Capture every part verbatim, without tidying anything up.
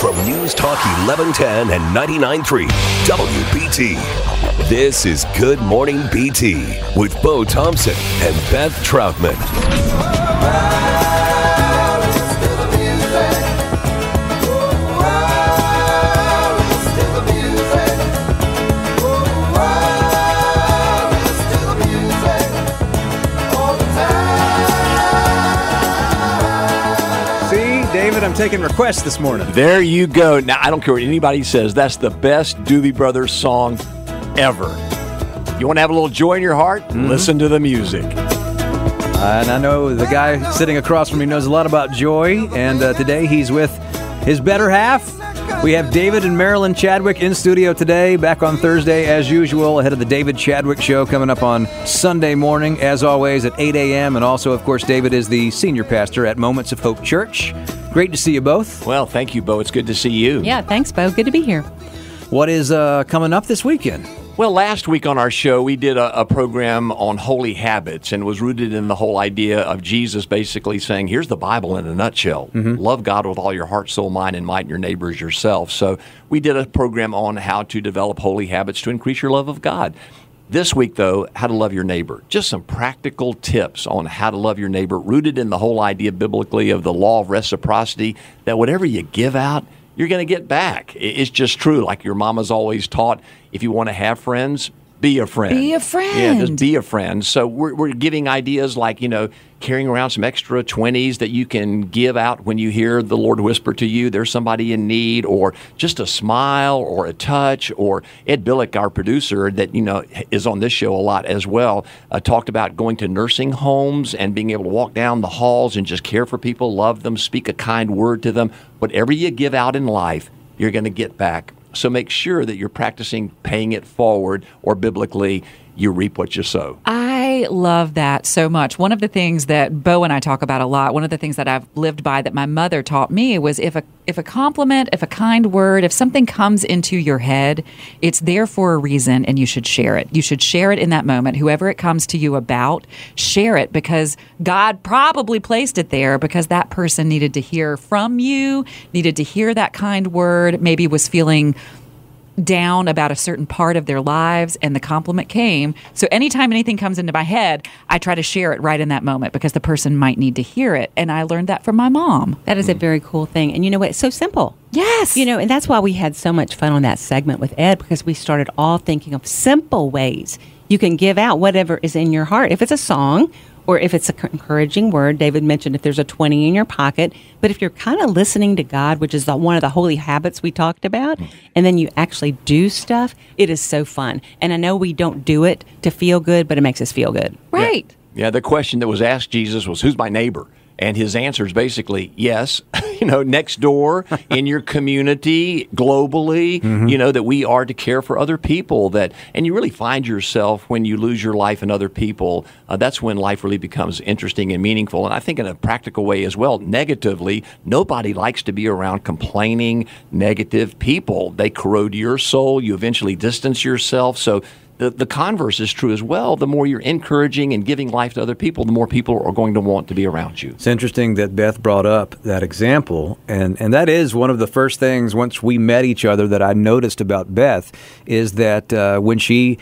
From News Talk eleven ten and ninety-nine point three W B T, this is Good Morning B T with Bo Thompson and Beth Troutman. I'm taking requests this morning. There you go. Now, I don't care what anybody says. That's the best Doobie Brothers song ever. You want to have a little joy in your heart? Mm-hmm. Listen to the music. Uh, and I know the guy sitting across from me knows a lot about joy. And uh, today he's with his better half. We have David and Marilyn Chadwick in studio today, back on Thursday as usual, ahead of the David Chadwick Show coming up on Sunday morning, as always, at eight a.m. And also, of course, David is the senior pastor at Moments of Hope Church. Great to see you both. Well, thank you, Bo. It's good to see you. Yeah, thanks, Bo. Good to be here. What is uh, coming up this weekend? Well, last week on our show, we did a, a program on holy habits, and was rooted in the whole idea of Jesus basically saying, here's the Bible in a nutshell. Mm-hmm. Love God with all your heart, soul, mind, and might, and your neighbor as yourself. So we did a program on how to develop holy habits to increase your love of God. This week, though, how to love your neighbor. Just some practical tips on how to love your neighbor, rooted in the whole idea biblically of the law of reciprocity, that whatever you give out, you're going to get back. It's just true. Like your mama's always taught, if you want to have friends, be a friend. Be a friend. Yeah, just be a friend. So we're, we're giving ideas like, you know, carrying around some extra twenties that you can give out when you hear the Lord whisper to you, there's somebody in need, or just a smile or a touch. Or Ed Billick, our producer, that, you know, is on this show a lot as well, uh, talked about going to nursing homes and being able to walk down the halls and just care for people, love them, speak a kind word to them. Whatever you give out in life, you're going to get back. So make sure that you're practicing paying it forward, or biblically, you reap what you sow. I love that so much. One of the things that Bo and I talk about a lot, one of the things that I've lived by that my mother taught me was if a if a compliment, if a kind word, if something comes into your head, it's there for a reason and you should share it. You should share it in that moment. Whoever it comes to you about, share it, because God probably placed it there because that person needed to hear from you, needed to hear that kind word, maybe was feeling down about a certain part of their lives, and the compliment came. So anytime anything comes into my head, I try to share it right in that moment because the person might need to hear it. And I learned that from my mom. That is a very cool thing. And you know what? It's so simple. Yes. You know, and that's why we had so much fun on that segment with Ed, because we started all thinking of simple ways you can give out whatever is in your heart. If it's a song, or if it's an encouraging word, David mentioned if there's a twenty in your pocket, but if you're kind of listening to God, which is the, one of the holy habits we talked about, and then you actually do stuff, it is so fun. And I know we don't do it to feel good, but it makes us feel good. Right. Yeah, yeah, the question that was asked Jesus was, who's my neighbor? And his answer is basically, yes, you know, next door, in your community, globally, mm-hmm. you know, that we are to care for other people. That, and you really find yourself when you lose your life in other people, uh, that's when life really becomes interesting and meaningful. And I think in a practical way as well, negatively, nobody likes to be around complaining, negative people. They corrode your soul. You eventually distance yourself. So The, the converse is true as well. The more you're encouraging and giving life to other people, the more people are going to want to be around you. It's interesting that Beth brought up that example. And, and that is one of the first things once we met each other that I noticed about Beth is that uh, when she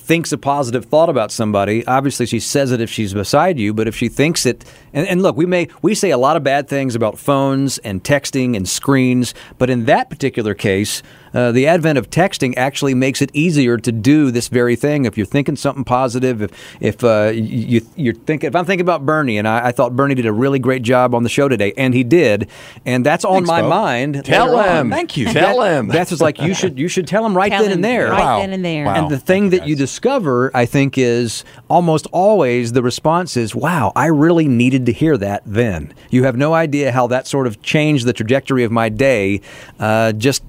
thinks a positive thought about somebody, obviously she says it if she's beside you, but if she thinks it, and, and look, we may we say a lot of bad things about phones and texting and screens, but in that particular case, uh, the advent of texting actually makes it easier to do this very thing. If you're thinking something positive, if if uh, you you're thinking, if I'm thinking about Bernie, and I, I thought Bernie did a really great job on the show today, and he did, and that's on Thanks, my Bo. mind. Tell him, on. thank you. Tell that, him. That's just like you should you should tell him right tell then him and there. Right wow. then and there. Wow. And the thing that guys. you discover, I think, is almost always the response is, "Wow, I really needed to hear that." Then you have no idea how that sort of changed the trajectory of my day. Uh, just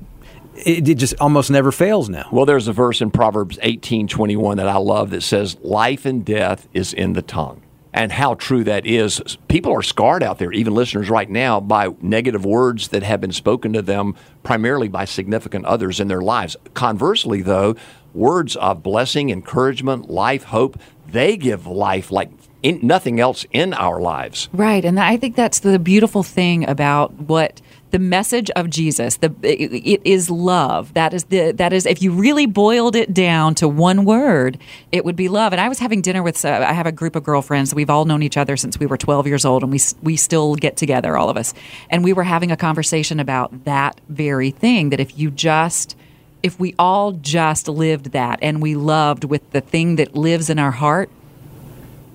it, it just almost never fails now. Well, there's a verse in Proverbs eighteen twenty-one that I love that says, "Life and death is in the tongue." And how true that is. People are scarred out there, even listeners right now, by negative words that have been spoken to them, primarily by significant others in their lives. Conversely, though, words of blessing, encouragement, life, hope, they give life like in nothing else in our lives. Right. And I think that's the beautiful thing about what the message of Jesus, the, it, it is love. That is, the that is if you really boiled it down to one word, it would be love. And I was having dinner with, uh, I have a group of girlfriends. We've all known each other since we were twelve years old, and we we still get together, all of us. And we were having a conversation about that very thing, that if you just... if we all just lived that and we loved with the thing that lives in our heart,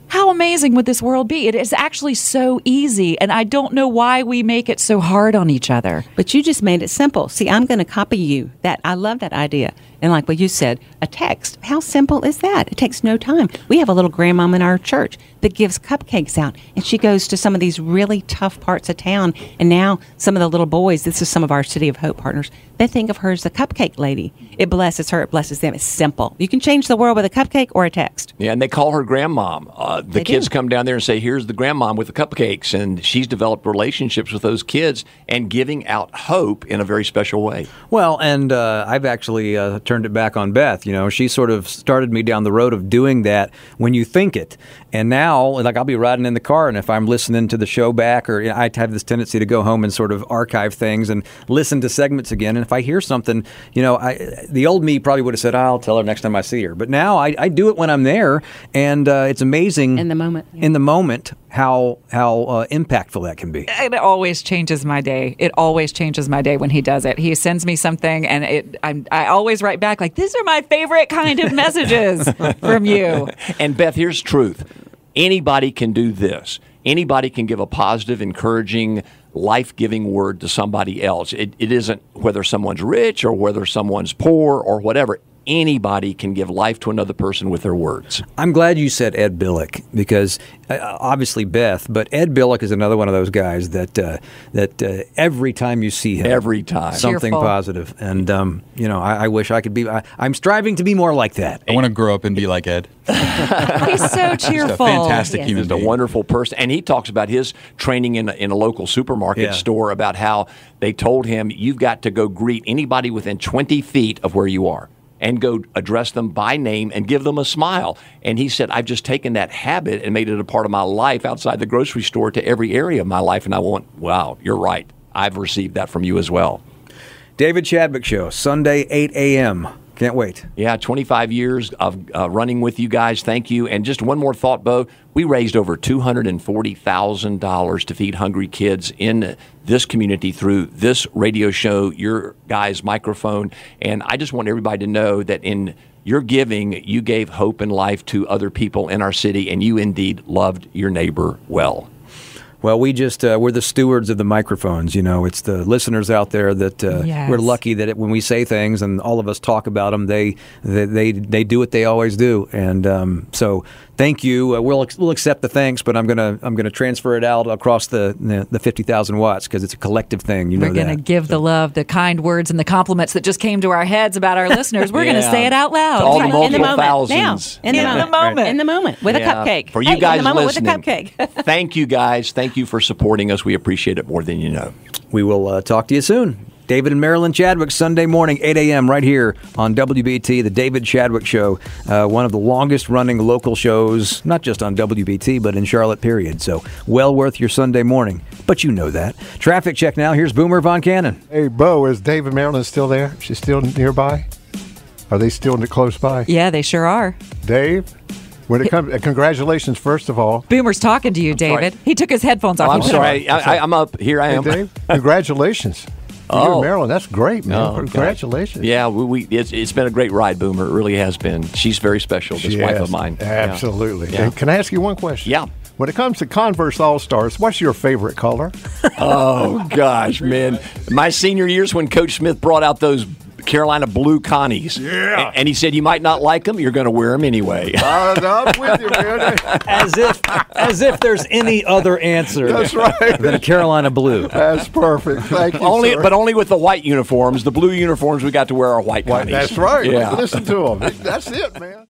how amazing would this world be? It is actually so easy, and I don't know why we make it so hard on each other. But you just made it simple. See, I'm going to copy you. That I love that idea. And like what you said, a text. How simple is that? It takes no time. We have a little grandmom in our church that gives cupcakes out, and she goes to some of these really tough parts of town, and now some of the little boys, this is some of our City of Hope partners, they think of her as the cupcake lady. It blesses her. It blesses them. It's simple. You can change the world with a cupcake or a text. Yeah, and they call her grandmom. Uh, The they kids do. come down there and say, here's the grandmom with the cupcakes. And she's developed relationships with those kids and giving out hope in a very special way. Well, and uh, I've actually uh, turned it back on Beth. You know, she sort of started me down the road of doing that when you think it. And now, like, I'll be riding in the car, and if I'm listening to the show back, or you know, I have this tendency to go home and sort of archive things and listen to segments again. And if I hear something, you know, I, the old me probably would have said, I'll tell her next time I see her. But now I, I do it when I'm there, and uh, it's amazing. In the moment. Yeah. In the moment, how how uh, impactful that can be. It always changes my day. It always changes my day when he does it. He sends me something, and it, I'm, I always write back like, these are my favorite kind of messages from you. And Beth, here's truth. Anybody can do this. Anybody can give a positive, encouraging, life-giving word to somebody else. It, it isn't whether someone's rich or whether someone's poor or whatever. Anybody can give life to another person with their words. I'm glad you said Ed Billick, because uh, obviously Beth, but Ed Billick is another one of those guys that uh, that uh, every time you see him, every time something Cheerful. positive. And um, you know, I, I wish I could be. I, I'm striving to be more like that. I want to grow up and be like Ed. He's so cheerful. He's a fantastic yes. human. He's a wonderful person, and he talks about his training in a, in a local supermarket yeah. store about how they told him, "You've got to go greet anybody within twenty feet of where you are." And go address them by name and give them a smile. And he said, I've just taken that habit and made it a part of my life outside the grocery store to every area of my life. And I went, wow, you're right. I've received that from you as well. David Chadwick Show, Sunday, eight a.m. Can't wait. Yeah, twenty-five years of uh, running with you guys. Thank you. And just one more thought, Bo. We raised over two hundred forty thousand dollars to feed hungry kids in this community through this radio show, your guys' microphone. And I just want everybody to know that in your giving, you gave hope and life to other people in our city, and you indeed loved your neighbor well. Well, we just, uh, we're the stewards of the microphones, you know. It's the listeners out there that uh, yes. we're lucky that it, when we say things and all of us talk about them, they they, they, they do what they always do. And um, so thank you. Uh, we'll we'll accept the thanks, but I'm going to I'm gonna transfer it out across the the, the fifty thousand watts because it's a collective thing. You know we're going to give so. the love, the kind words, and the compliments that just came to our heads about our listeners. We're yeah. going to say it out loud. To all the multiple in the moment. Thousands. Now. In the yeah. moment. Right. In the moment. With yeah. a cupcake. For you hey, guys in the moment listening, with a cupcake. Thank you, guys. Thank Thank you for supporting us. We appreciate it more than you know. We will uh, talk to you soon. David and Marilyn Chadwick, Sunday morning, eight a.m. right here on W B T, the David Chadwick Show, uh, one of the longest-running local shows, not just on W B T, but in Charlotte, period. So well worth your Sunday morning, but you know that. Traffic check now. Here's Boomer von Cannon. Hey, Bo, is David Marilyn still there? She's still nearby? Are they still close by? Yeah, they sure are. Dave? When it comes, congratulations, first of all. Boomer's talking to you, I'm David. Sorry. He took his headphones off. Oh, I'm, sorry. I, I, I'm up. Here I am. Hey, Dave, congratulations. Oh, in Maryland, that's great, man! Oh, congratulations. God. Yeah, we, we it's, it's been a great ride, Boomer. It really has been. She's very special. This she wife has, of mine, absolutely. Yeah. And can I ask you one question? Yeah. When it comes to Converse All-Stars, what's your favorite color? Oh, gosh, man. My senior years when Coach Smith brought out those Carolina blue Connies. Yeah. And, and he said, you might not like them. You're going to wear them anyway. I'm uh, with you, man. As if, as if there's any other answer That's right. than Carolina blue. That's perfect. Thank you, only, sir. But only with the white uniforms. The blue uniforms, we got to wear our white Connies. That's right. Yeah. Listen to them. That's it, man.